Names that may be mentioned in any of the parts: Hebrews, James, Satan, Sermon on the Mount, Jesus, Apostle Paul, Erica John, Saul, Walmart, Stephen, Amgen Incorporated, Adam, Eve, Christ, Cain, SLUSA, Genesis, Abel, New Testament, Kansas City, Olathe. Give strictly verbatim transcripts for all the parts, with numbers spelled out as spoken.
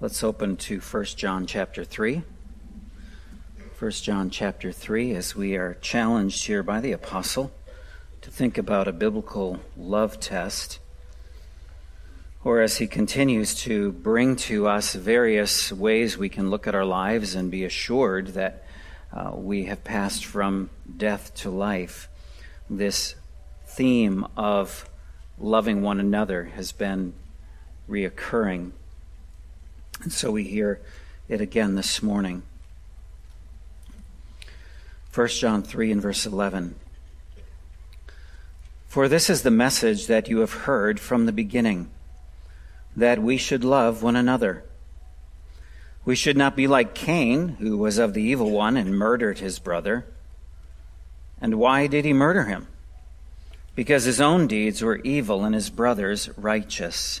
Let's open to First John chapter three. First John chapter three, as we are challenged here by the apostle to think about a biblical love test, or as he continues to bring to us various ways we can look at our lives and be assured that uh, we have passed from death to life. This theme of loving one another has been reoccurring. And so we hear it again this morning. First John three and verse eleven. For this is the message that you have heard from the beginning, that we should love one another. We should not be like Cain, who was of the evil one and murdered his brother. And why did he murder him? Because his own deeds were evil and his brother's righteous.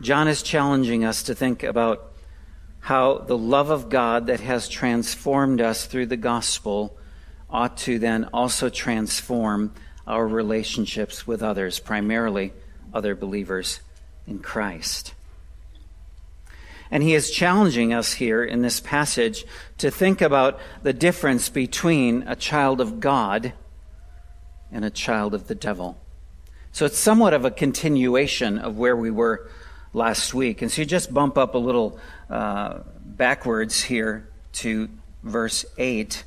John is challenging us to think about how the love of God that has transformed us through the gospel ought to then also transform our relationships with others, primarily other believers in Christ. And he is challenging us here in this passage to think about the difference between a child of God and a child of the devil. So it's somewhat of a continuation of where we were last week. And so you just bump up a little uh, backwards here to verse eight,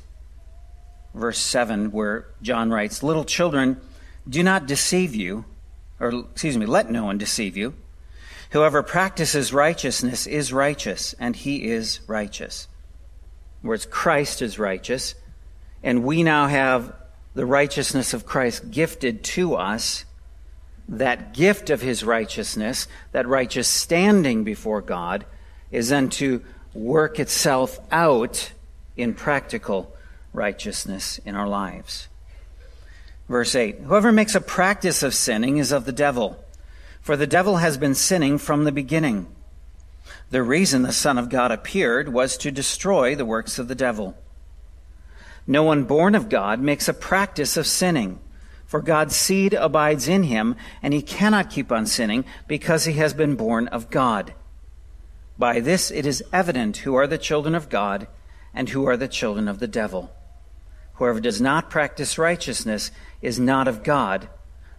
verse seven, where John writes, Little children, do not deceive you, or excuse me, let no one deceive you. Whoever practices righteousness is righteous, and he is righteous. In other words, Christ is righteous, and we now have the righteousness of Christ gifted to us. That gift of his righteousness, that righteous standing before God, is then to work itself out in practical righteousness in our lives. Verse eight, whoever makes a practice of sinning is of the devil, for the devil has been sinning from the beginning. The reason the Son of God appeared was to destroy the works of the devil. No one born of God makes a practice of sinning. For God's seed abides in him, and he cannot keep on sinning because he has been born of God. By this it is evident who are the children of God and who are the children of the devil. Whoever does not practice righteousness is not of God,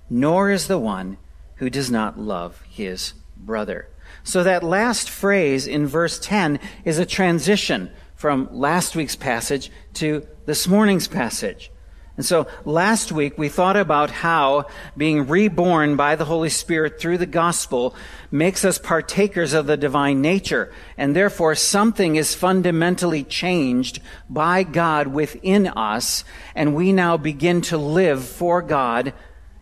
nor is the one who does not love his brother. So that last phrase in verse ten is a transition from last week's passage to this morning's passage. And so last week we thought about how being reborn by the Holy Spirit through the gospel makes us partakers of the divine nature, and therefore something is fundamentally changed by God within us, and we now begin to live for God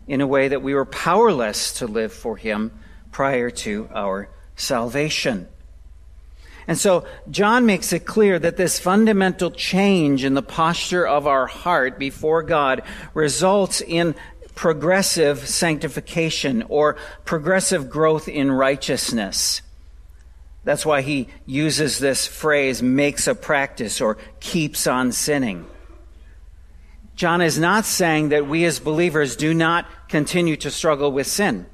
in a way that we were powerless to live for him prior to our salvation. And so John makes it clear that this fundamental change in the posture of our heart before God results in progressive sanctification or progressive growth in righteousness. That's why he uses this phrase, makes a practice or keeps on sinning. John is not saying that we as believers do not continue to struggle with sin.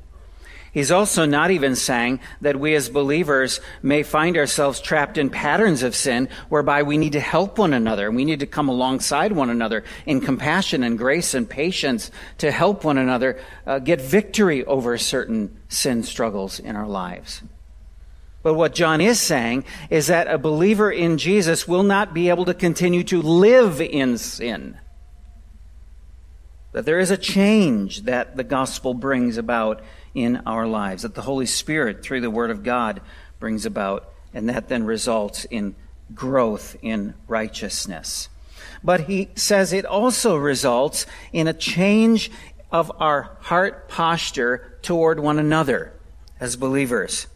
He's also not even saying that we as believers may find ourselves trapped in patterns of sin whereby we need to help one another. We need to come alongside one another in compassion and grace and patience to help one another uh, get victory over certain sin struggles in our lives. But what John is saying is that a believer in Jesus will not be able to continue to live in sin. That there is a change that the gospel brings about in our lives, that the Holy Spirit, through the Word of God, brings about, and that then results in growth in righteousness. But he says it also results in a change of our heart posture toward one another as believers.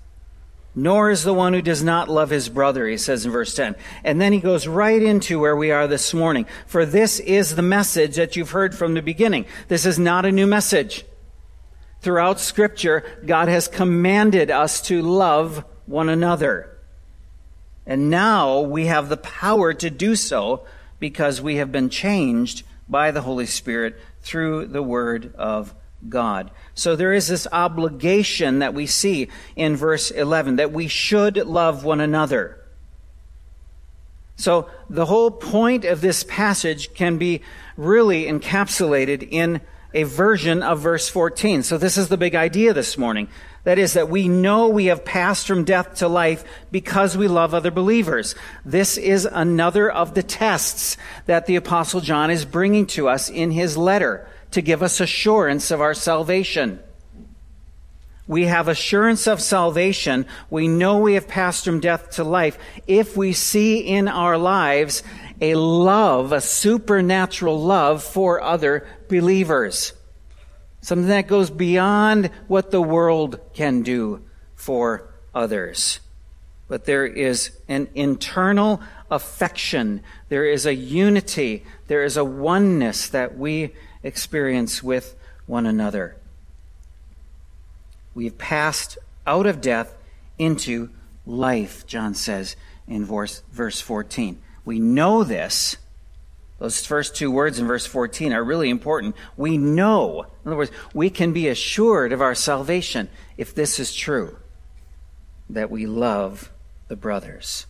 Nor is the one who does not love his brother, he says in verse ten. And then he goes right into where we are this morning. For this is the message that you've heard from the beginning. This is not a new message. Throughout Scripture, God has commanded us to love one another. And now we have the power to do so because we have been changed by the Holy Spirit through the Word of God. God. So there is this obligation that we see in verse eleven, that we should love one another. So the whole point of this passage can be really encapsulated in a version of verse fourteen. So this is the big idea this morning. That is that we know we have passed from death to life because we love other believers. This is another of the tests that the Apostle John is bringing to us in his letter, to give us assurance of our salvation. We have assurance of salvation. We know we have passed from death to life if we see in our lives a love, a supernatural love for other believers. Something that goes beyond what the world can do for others. But there is an internal affection. There is a unity. There is a oneness that we experience with one another. We've passed out of death into life, John says in verse fourteen. We know this. Those first two words in verse fourteen are really important. We know. In other words, we can be assured of our salvation if this is true, that we love the brothers.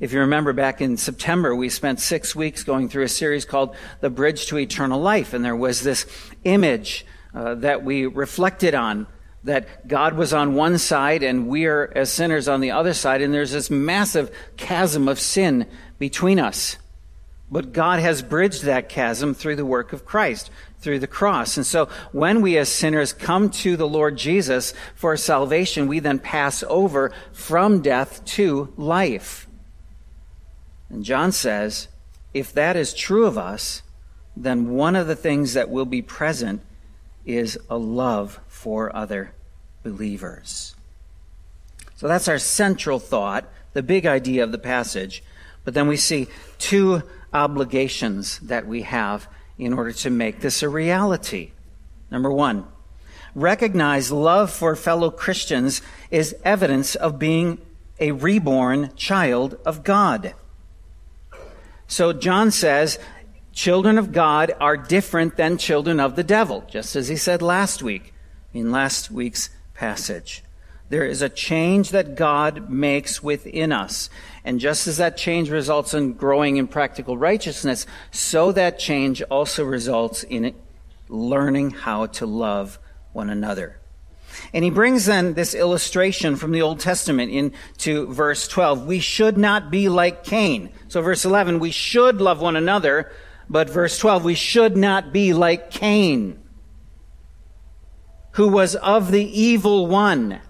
If you remember back in September, we spent six weeks going through a series called The Bridge to Eternal Life. And there was this image uh, that we reflected on, that God was on one side and we are as sinners on the other side. And there's this massive chasm of sin between us. But God has bridged that chasm through the work of Christ, through the cross. And so when we as sinners come to the Lord Jesus for salvation, we then pass over from death to life. And John says, if that is true of us, then one of the things that will be present is a love for other believers. So that's our central thought, the big idea of the passage. But then we see two obligations that we have in order to make this a reality. Number one, recognize love for fellow Christians is evidence of being a reborn child of God. So John says, children of God are different than children of the devil, just as he said last week in last week's passage. There is a change that God makes within us. And just as that change results in growing in practical righteousness, so that change also results in learning how to love one another. And he brings then this illustration from the Old Testament into verse twelve. We should not be like Cain. So verse eleven, we should love one another. But verse twelve, we should not be like Cain, who was of the evil one.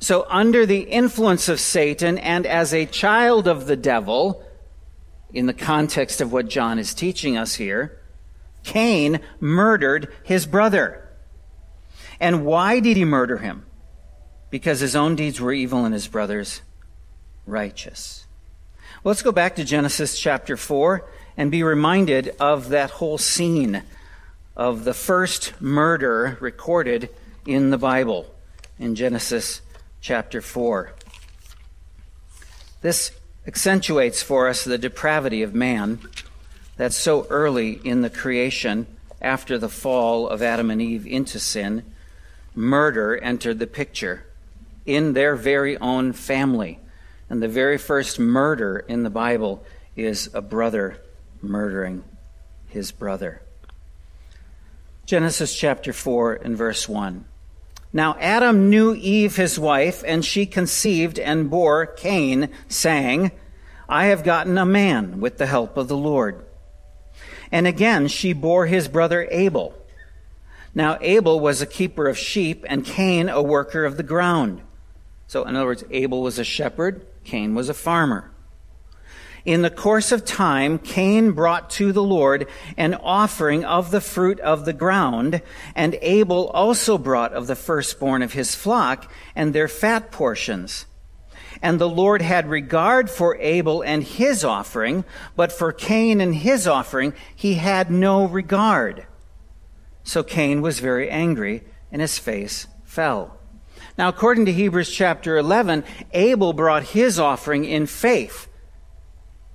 So under the influence of Satan and as a child of the devil, in the context of what John is teaching us here, Cain murdered his brother. And why did he murder him? Because his own deeds were evil and his brother's righteous. Well, let's go back to Genesis chapter four and be reminded of that whole scene of the first murder recorded in the Bible in Genesis chapter four. This accentuates for us the depravity of man that's so early in the creation after the fall of Adam and Eve into sin. Murder entered the picture in their very own family. And the very first murder in the Bible is a brother murdering his brother. Genesis chapter four and verse one. Now Adam knew Eve, his wife, and she conceived and bore Cain, saying, I have gotten a man with the help of the Lord. And again she bore his brother Abel. Now Abel was a keeper of sheep, and Cain a worker of the ground. So in other words, Abel was a shepherd, Cain was a farmer. In the course of time, Cain brought to the Lord an offering of the fruit of the ground, and Abel also brought of the firstborn of his flock and their fat portions. And the Lord had regard for Abel and his offering, but for Cain and his offering he had no regard. So Cain was very angry, and his face fell. Now, according to Hebrews chapter eleven, Abel brought his offering in faith,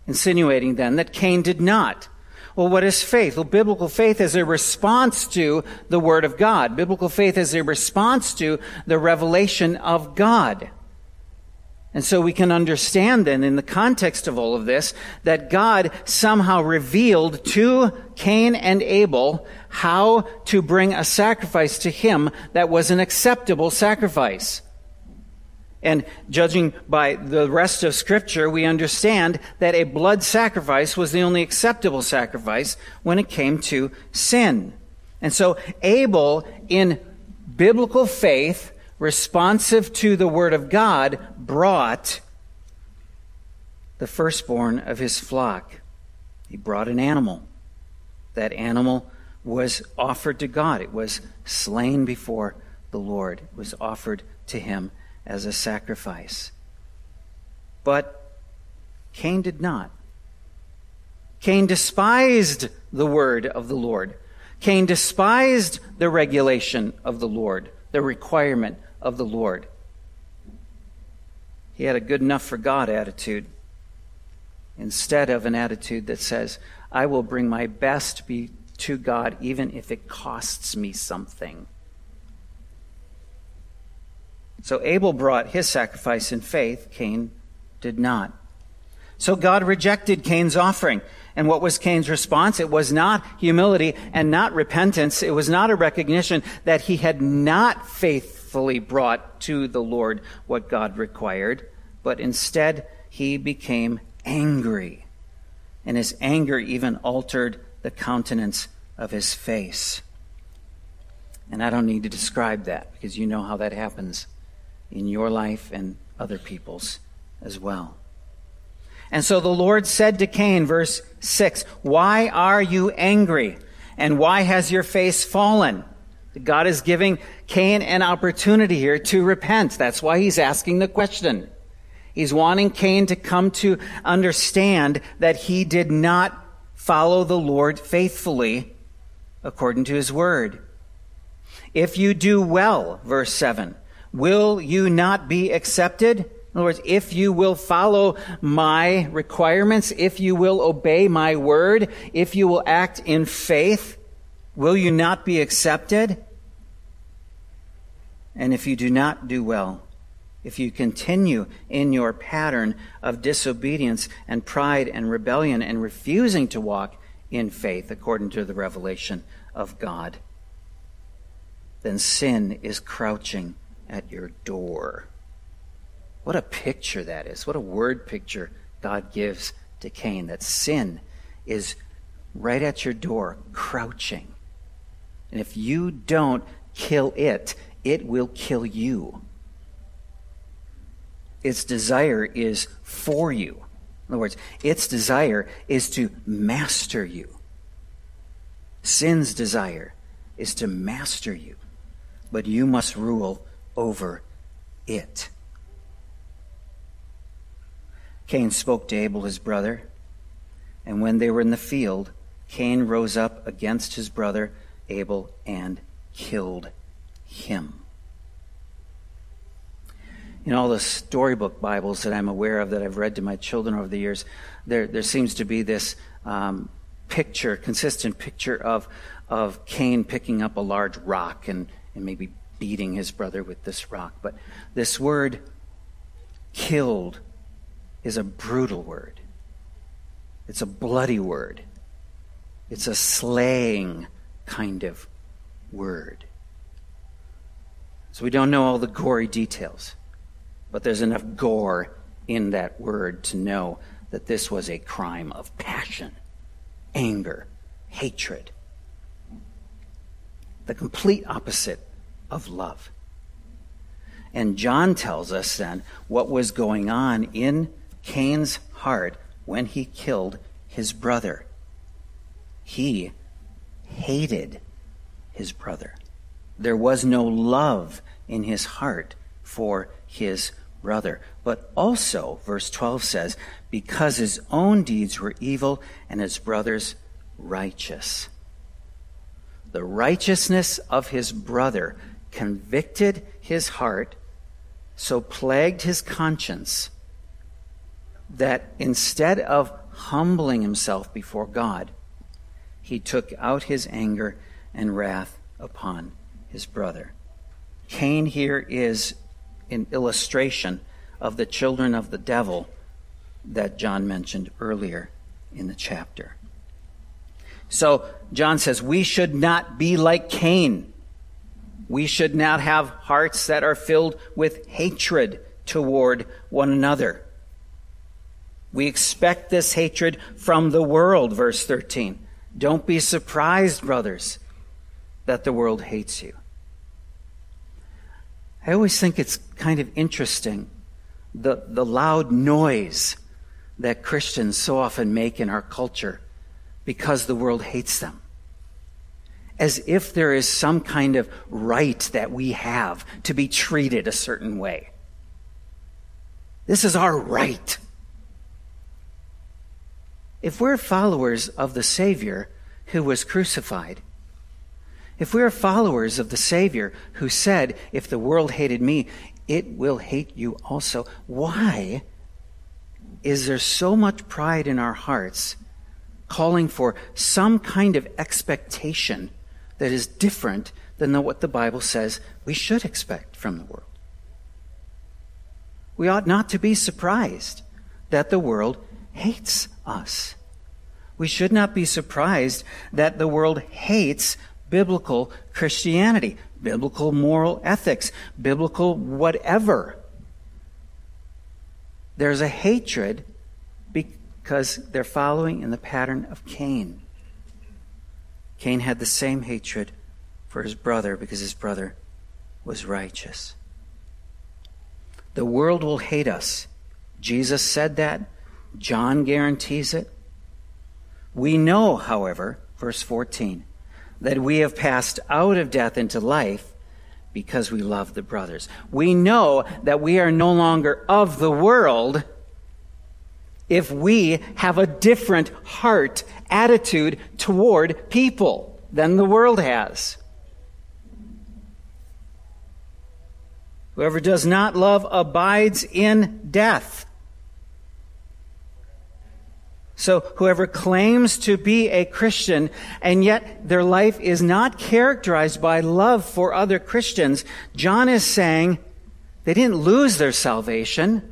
insinuating then that Cain did not. Well, what is faith? Well, biblical faith is a response to the Word of God. Biblical faith is a response to the revelation of God. And so we can understand then, in the context of all of this, that God somehow revealed to Cain and Abel how to bring a sacrifice to him that was an acceptable sacrifice. And judging by the rest of Scripture, we understand that a blood sacrifice was the only acceptable sacrifice when it came to sin. And so Abel, in biblical faith, responsive to the Word of God, brought the firstborn of his flock. He brought an animal. That animal was offered to God. It was slain before the Lord. It was offered to him as a sacrifice. But Cain did not. Cain despised the word of the Lord. Cain despised the regulation of the Lord, the requirement of the Lord. He had a good enough for God attitude, instead of an attitude that says, I will bring my best be to God even if it costs me something. So Abel brought his sacrifice in faith, Cain did not. So God rejected Cain's offering. And what was Cain's response? It was not humility and not repentance. It was not a recognition that he had not faithfully brought to the Lord what God required, but instead he became angry. And his anger even altered the countenance of his face. And I don't need to describe that, because you know how that happens in your life and other people's as well. And so the Lord said to Cain, verse six, why are you angry? And why has your face fallen? God is giving Cain an opportunity here to repent. That's why he's asking the question. He's wanting Cain to come to understand that he did not follow the Lord faithfully according to his word. If you do well, verse seven, will you not be accepted? In other words, if you will follow my requirements, if you will obey my word, if you will act in faith, will you not be accepted? And if you do not do well, if you continue in your pattern of disobedience and pride and rebellion and refusing to walk in faith according to the revelation of God, then sin is crouching at your door. What a picture that is. What a word picture God gives to Cain, that sin is right at your door, crouching. And if you don't kill it, it will kill you. Its desire is for you. In other words, its desire is to master you. Sin's desire is to master you, but you must rule over it. Cain spoke to Abel, his brother, and when they were in the field, Cain rose up against his brother Abel and killed him. In all the storybook Bibles that I'm aware of, that I've read to my children over the years, there there seems to be this um, picture, consistent picture of of Cain picking up a large rock and, and maybe beating his brother with this rock. But this word, killed, is a brutal word. It's a bloody word. It's a slaying kind of word. So we don't know all the gory details, but there's enough gore in that word to know that this was a crime of passion, anger, hatred. The complete opposite of love. And John tells us then what was going on in Cain's heart when he killed his brother. He hated his brother. There was no love in his heart for his brother. But also, verse twelve says, because his own deeds were evil and his brother's righteous. The righteousness of his brother convicted his heart, so plagued his conscience, that instead of humbling himself before God, he took out his anger and wrath upon his brother. Cain here is an illustration of the children of the devil that John mentioned earlier in the chapter. So John says we should not be like Cain. We should not have hearts that are filled with hatred toward one another. We expect this hatred from the world, verse thirteen. Don't be surprised, brothers, that the world hates you. I always think it's kind of interesting, the, the loud noise that Christians so often make in our culture because the world hates them. As if there is some kind of right that we have to be treated a certain way. This is our right. If we're followers of the Savior who was crucified, if we're followers of the Savior who said, if the world hated me, it will hate you also, why is there so much pride in our hearts calling for some kind of expectation that is different than what the Bible says we should expect from the world? We ought not to be surprised that the world hates us. We should not be surprised that the world hates biblical Christianity, biblical moral ethics, biblical whatever. There's a hatred because they're following in the pattern of Cain. Cain had the same hatred for his brother because his brother was righteous. The world will hate us. Jesus said that. John guarantees it. We know, however, verse fourteen, that we have passed out of death into life because we love the brothers. We know that we are no longer of the world if we have a different heart attitude toward people than the world has. Whoever does not love abides in death. So whoever claims to be a Christian and yet their life is not characterized by love for other Christians, John is saying they didn't lose their salvation.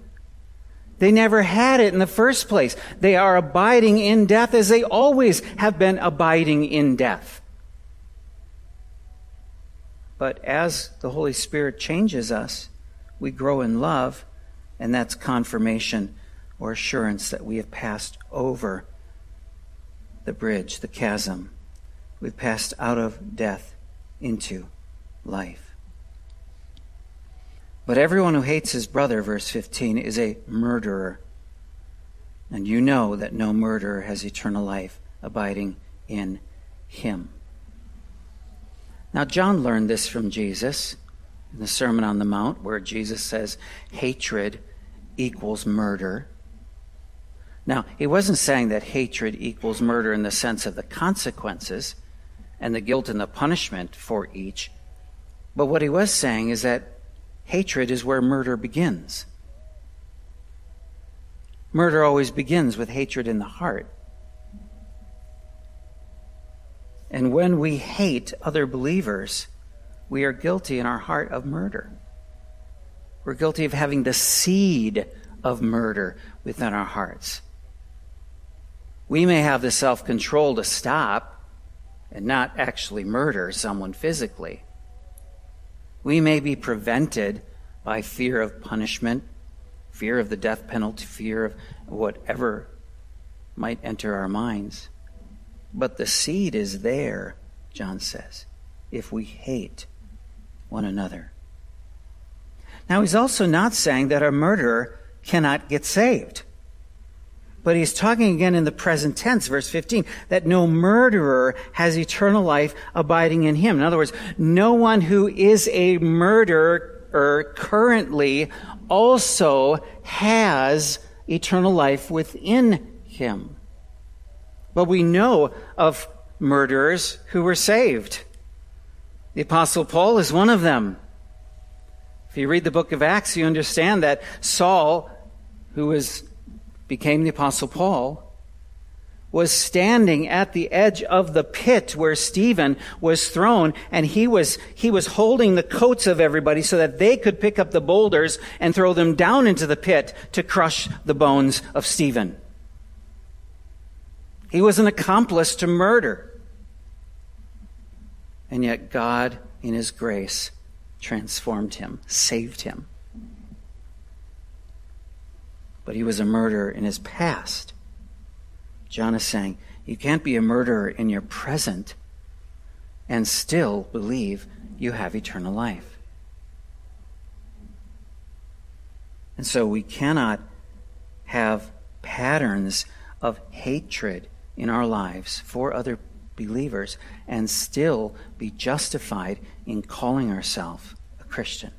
They never had it in the first place. They are abiding in death as they always have been abiding in death. But as the Holy Spirit changes us, we grow in love, and that's confirmation or assurance that we have passed over the bridge, the chasm. We've passed out of death into life. But everyone who hates his brother, verse fifteen, is a murderer. And you know that no murderer has eternal life abiding in him. Now, John learned this from Jesus in the Sermon on the Mount, where Jesus says hatred equals murder. Now, he wasn't saying that hatred equals murder in the sense of the consequences and the guilt and the punishment for each. But what he was saying is that hatred is where murder begins. Murder always begins with hatred in the heart. And when we hate other believers, we are guilty in our heart of murder. We're guilty of having the seed of murder within our hearts. We may have the self-control to stop and not actually murder someone physically, We may be prevented by fear of punishment, fear of the death penalty, fear of whatever might enter our minds. But the seed is there, John says, if we hate one another. Now, he's also not saying that a murderer cannot get saved. But he's talking again in the present tense, verse fifteen, that no murderer has eternal life abiding in him. In other words, no one who is a murderer currently also has eternal life within him. But we know of murderers who were saved. The Apostle Paul is one of them. If you read the book of Acts, you understand that Saul, who was became the Apostle Paul, was standing at the edge of the pit where Stephen was thrown, and he was he was holding the coats of everybody so that they could pick up the boulders and throw them down into the pit to crush the bones of Stephen. He was an accomplice to murder. And yet God, in his grace, transformed him, saved him. But he was a murderer in his past. John is saying, you can't be a murderer in your present and still believe you have eternal life. And so we cannot have patterns of hatred in our lives for other believers and still be justified in calling ourselves a Christian.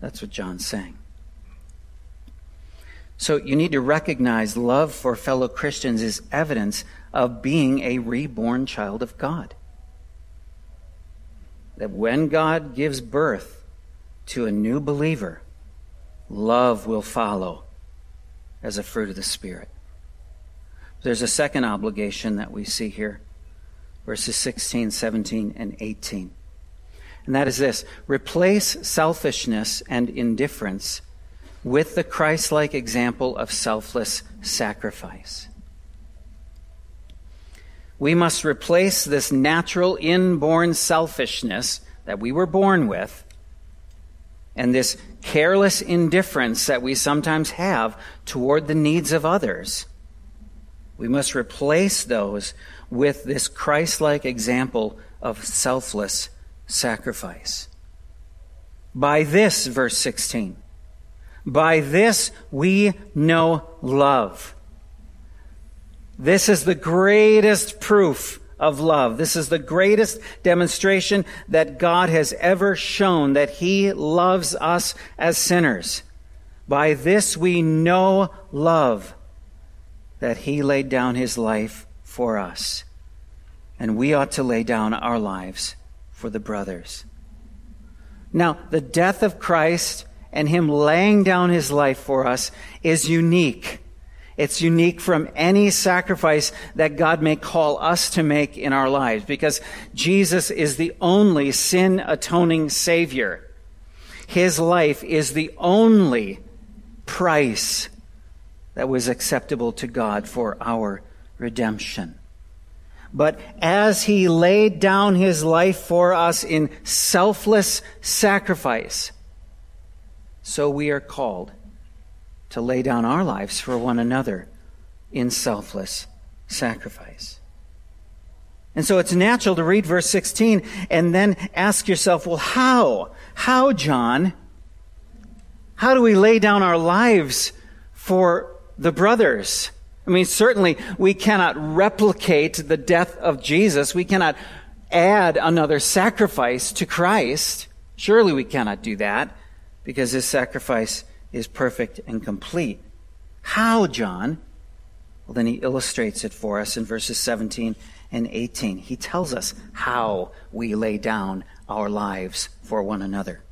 That's what John's saying. So you need to recognize love for fellow Christians is evidence of being a reborn child of God. That when God gives birth to a new believer, love will follow as a fruit of the Spirit. There's a second obligation that we see here, verses sixteen, seventeen, and eighteen. And that is this: replace selfishness and indifference with the Christ-like example of selfless sacrifice. We must replace this natural inborn selfishness that we were born with and this careless indifference that we sometimes have toward the needs of others. We must replace those with this Christ-like example of selfless sacrifice. By this, verse sixteen, by this we know love. This is the greatest proof of love. This is the greatest demonstration that God has ever shown that he loves us as sinners. By this we know love, that he laid down his life for us. And we ought to lay down our lives for the brothers. Now, the death of Christ and him laying down his life for us is unique. It's unique from any sacrifice that God may call us to make in our lives, because Jesus is the only sin-atoning Savior. His life is the only price that was acceptable to God for our redemption. But as he laid down his life for us in selfless sacrifice, so we are called to lay down our lives for one another in selfless sacrifice. And so it's natural to read verse sixteen and then ask yourself, well, how? How, John? How do we lay down our lives for the brothers? I mean, certainly we cannot replicate the death of Jesus. We cannot add another sacrifice to Christ. Surely we cannot do that, because his sacrifice is perfect and complete. How, John? Well, then he illustrates it for us in verses seventeen and eighteen. He tells us how we lay down our lives for one another.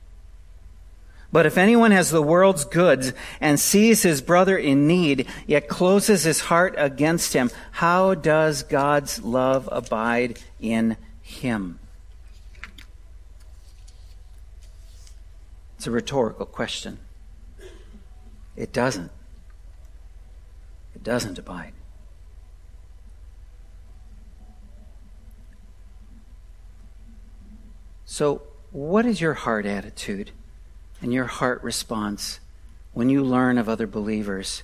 But if anyone has the world's goods and sees his brother in need, yet closes his heart against him, how does God's love abide in him? It's a rhetorical question. It doesn't. It doesn't abide. So What is your heart attitude and your heart response when you learn of other believers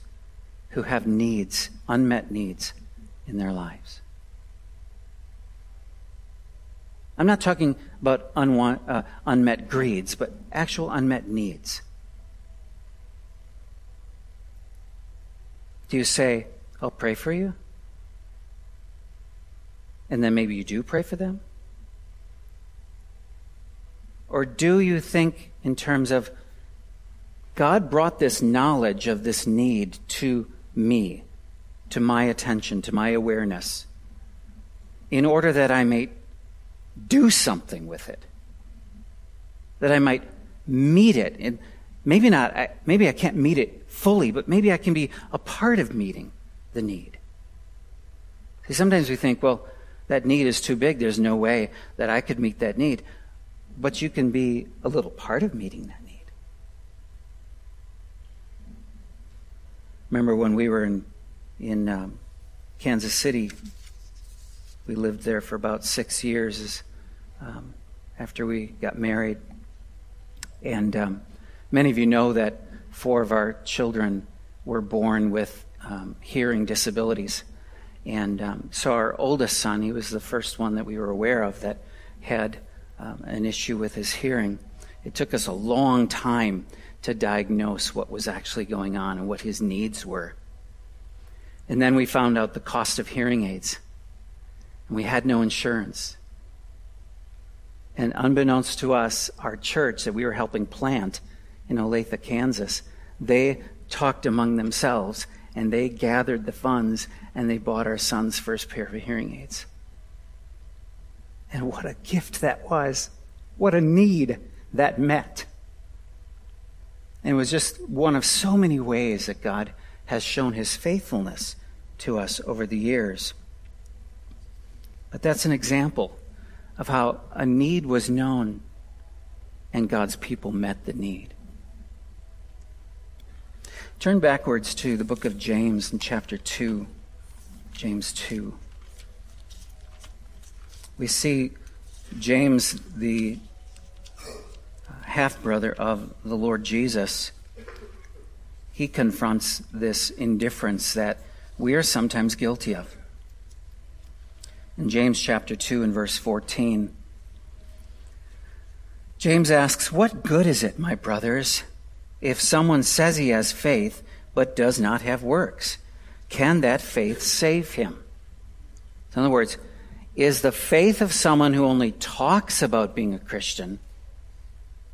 who have needs, unmet needs in their lives? I'm not talking about unwa- uh, unmet greeds, but actual unmet needs. Do you say, I'll pray for you? And then maybe you do pray for them? Or do you think in terms of, God brought this knowledge of this need to me, to my attention, to my awareness, in order that I may do something with it, that I might meet it. And maybe not, I, maybe I can't meet it fully, but maybe I can be a part of meeting the need. See, sometimes we think, well, that need is too big. There's no way that I could meet that need. But you can be a little part of meeting that need. Remember when we were in, in um, Kansas City, we lived there for about six years um, after we got married. And um, many of you know that four of our children were born with um, hearing disabilities. And um, so our oldest son, he was the first one that we were aware of that had um, an issue with his hearing. It took us a long time to diagnose what was actually going on and what his needs were. And then we found out the cost of hearing aids. And we had no insurance. And unbeknownst to us, our church that we were helping plant in Olathe, Kansas, they talked among themselves and they gathered the funds and they bought our son's first pair of hearing aids. And what a gift that was. What a need that met. And it was just one of so many ways that God has shown his faithfulness to us over the years. But that's an example of how a need was known and God's people met the need. Turn backwards to the book of James in chapter two. James two. We see James, the half-brother of the Lord Jesus, he confronts this indifference that we are sometimes guilty of. In James chapter two and verse fourteen, James asks, "What good is it, my brothers, if someone says he has faith but does not have works? Can that faith save him?" In other words, is the faith of someone who only talks about being a Christian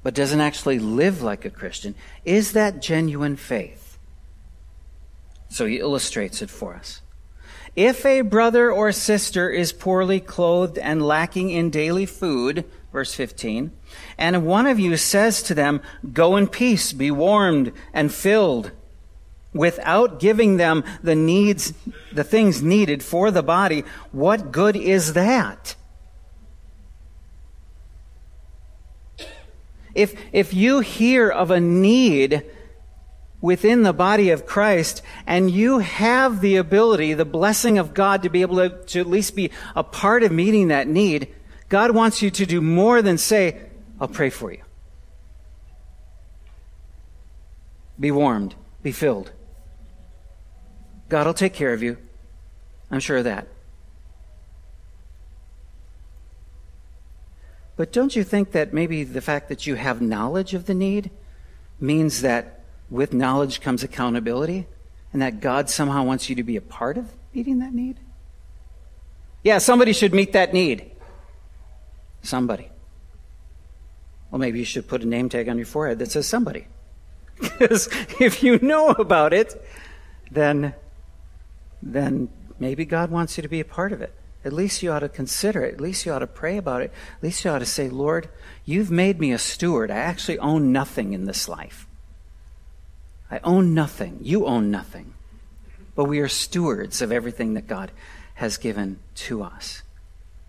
but doesn't actually live like a Christian, is that genuine faith? So he illustrates it for us. "If a brother or sister is poorly clothed and lacking in daily food," verse fifteen, "and one of you says to them, 'Go in peace, be warmed and filled,' without giving them the needs, the things needed for the body, what good is that? If, if you hear of a need within the body of Christ, and you have the ability, the blessing of God to be able to, to at least be a part of meeting that need, God wants you to do more than say, 'I'll pray for you. Be warmed, be filled.' God will take care of you. I'm sure of that." But don't you think that maybe the fact that you have knowledge of the need means that with knowledge comes accountability, and that God somehow wants you to be a part of meeting that need? Yeah, somebody should meet that need. Somebody. Well, maybe you should put a name tag on your forehead that says somebody. Because if you know about it, then, then maybe God wants you to be a part of it. At least you ought to consider it. At least you ought to pray about it. At least you ought to say, "Lord, you've made me a steward. I actually own nothing in this life. I own nothing. You own nothing." But we are stewards of everything that God has given to us.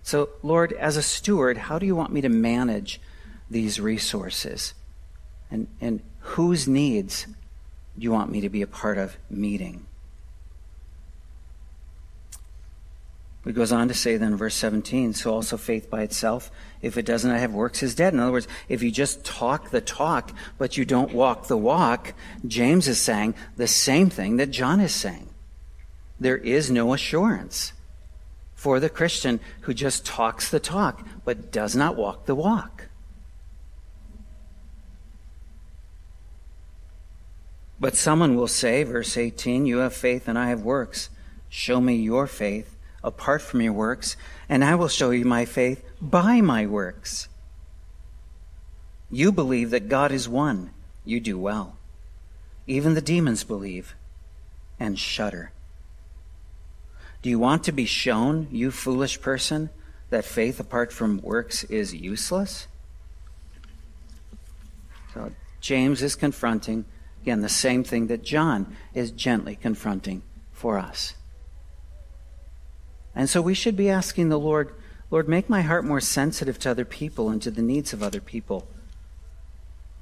So, Lord, as a steward, how do you want me to manage these resources? And, and whose needs do you want me to be a part of meeting? It goes on to say then in verse seventeen, so also faith by itself, if it does not have works, is dead. In other words, if you just talk the talk, but you don't walk the walk, James is saying the same thing that John is saying. There is no assurance for the Christian who just talks the talk, but does not walk the walk. But someone will say, verse eighteen, you have faith and I have works. Show me your faith apart from your works, and I will show you my faith by my works. You believe that God is one. You do well. Even the demons believe and shudder. Do you want to be shown, you foolish person, that faith apart from works is useless? So James is confronting, again, the same thing that John is gently confronting for us. And so we should be asking the Lord, Lord, make my heart more sensitive to other people and to the needs of other people.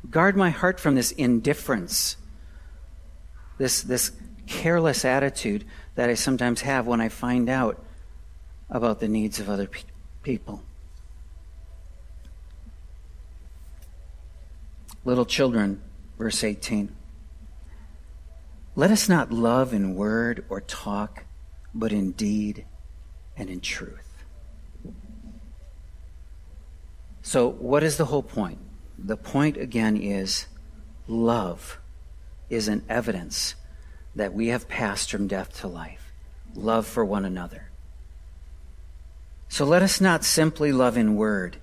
Guard my heart from this indifference, this, this careless attitude that I sometimes have when I find out about the needs of other pe- people. Little children, verse eighteen. Let us not love in word or talk, but in deed and in truth. So what is the whole point? The point again is love is an evidence that we have passed from death to life. Love for one another. So let us not simply love in word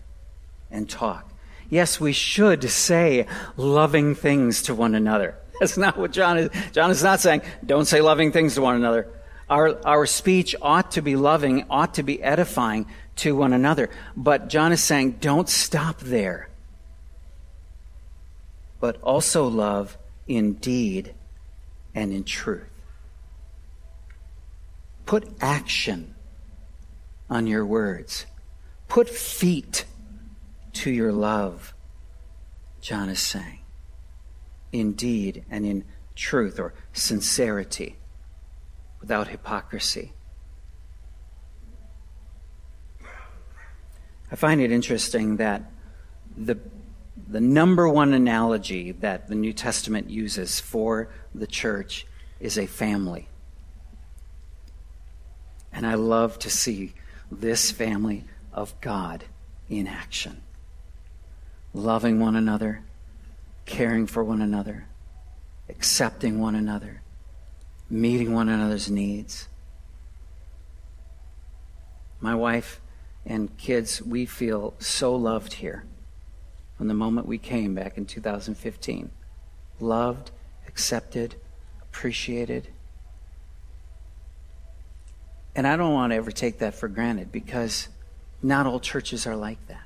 and talk. Yes, we should say loving things to one another. That's not what John is. John is not saying, don't say loving things to one another. Our, our speech ought to be loving, ought to be edifying to one another. But John is saying, don't stop there. But also love in deed and in truth. Put action on your words. Put feet to your love, John is saying. In deed and in truth, or sincerity, without hypocrisy. I find it interesting that the, the number one analogy that the New Testament uses for the church is a family. And I love to see this family of God in action. Loving one another, caring for one another, accepting one another, meeting one another's needs. My wife and kids, we feel so loved here from the moment we came back in two thousand fifteen. Loved, accepted, appreciated. And I don't want to ever take that for granted, because not all churches are like that.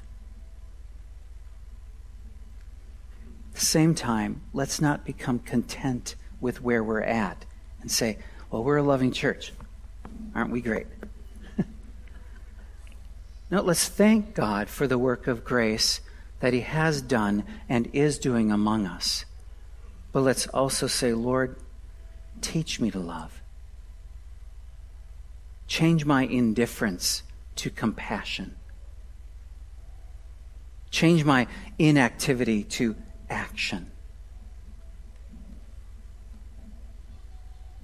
At the same time, let's not become content with where we're at and say, well, we're a loving church. Aren't we great? No, let's thank God for the work of grace that he has done and is doing among us. But let's also say, Lord, teach me to love. Change my indifference to compassion. Change my inactivity to action.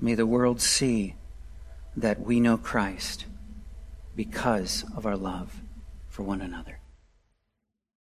May the world see that we know Christ because of our love for one another.